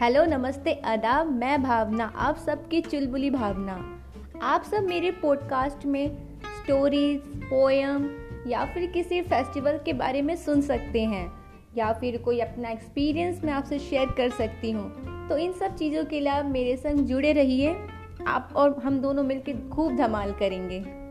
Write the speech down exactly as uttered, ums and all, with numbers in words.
Hello, नमस्ते, आदाब। मैं भावना, आप सबकी चुलबुली भावना। आप सब मेरे पॉडकास्ट में स्टोरीज, पोएम या फिर किसी फेस्टिवल के बारे में सुन सकते हैं या फिर कोई अपना एक्सपीरियंस मैं आपसे शेयर कर सकती हूँ। तो इन सब चीज़ों के लिए आप मेरे संग जुड़े रहिए। आप और हम दोनों मिलकर खूब धमाल करेंगे।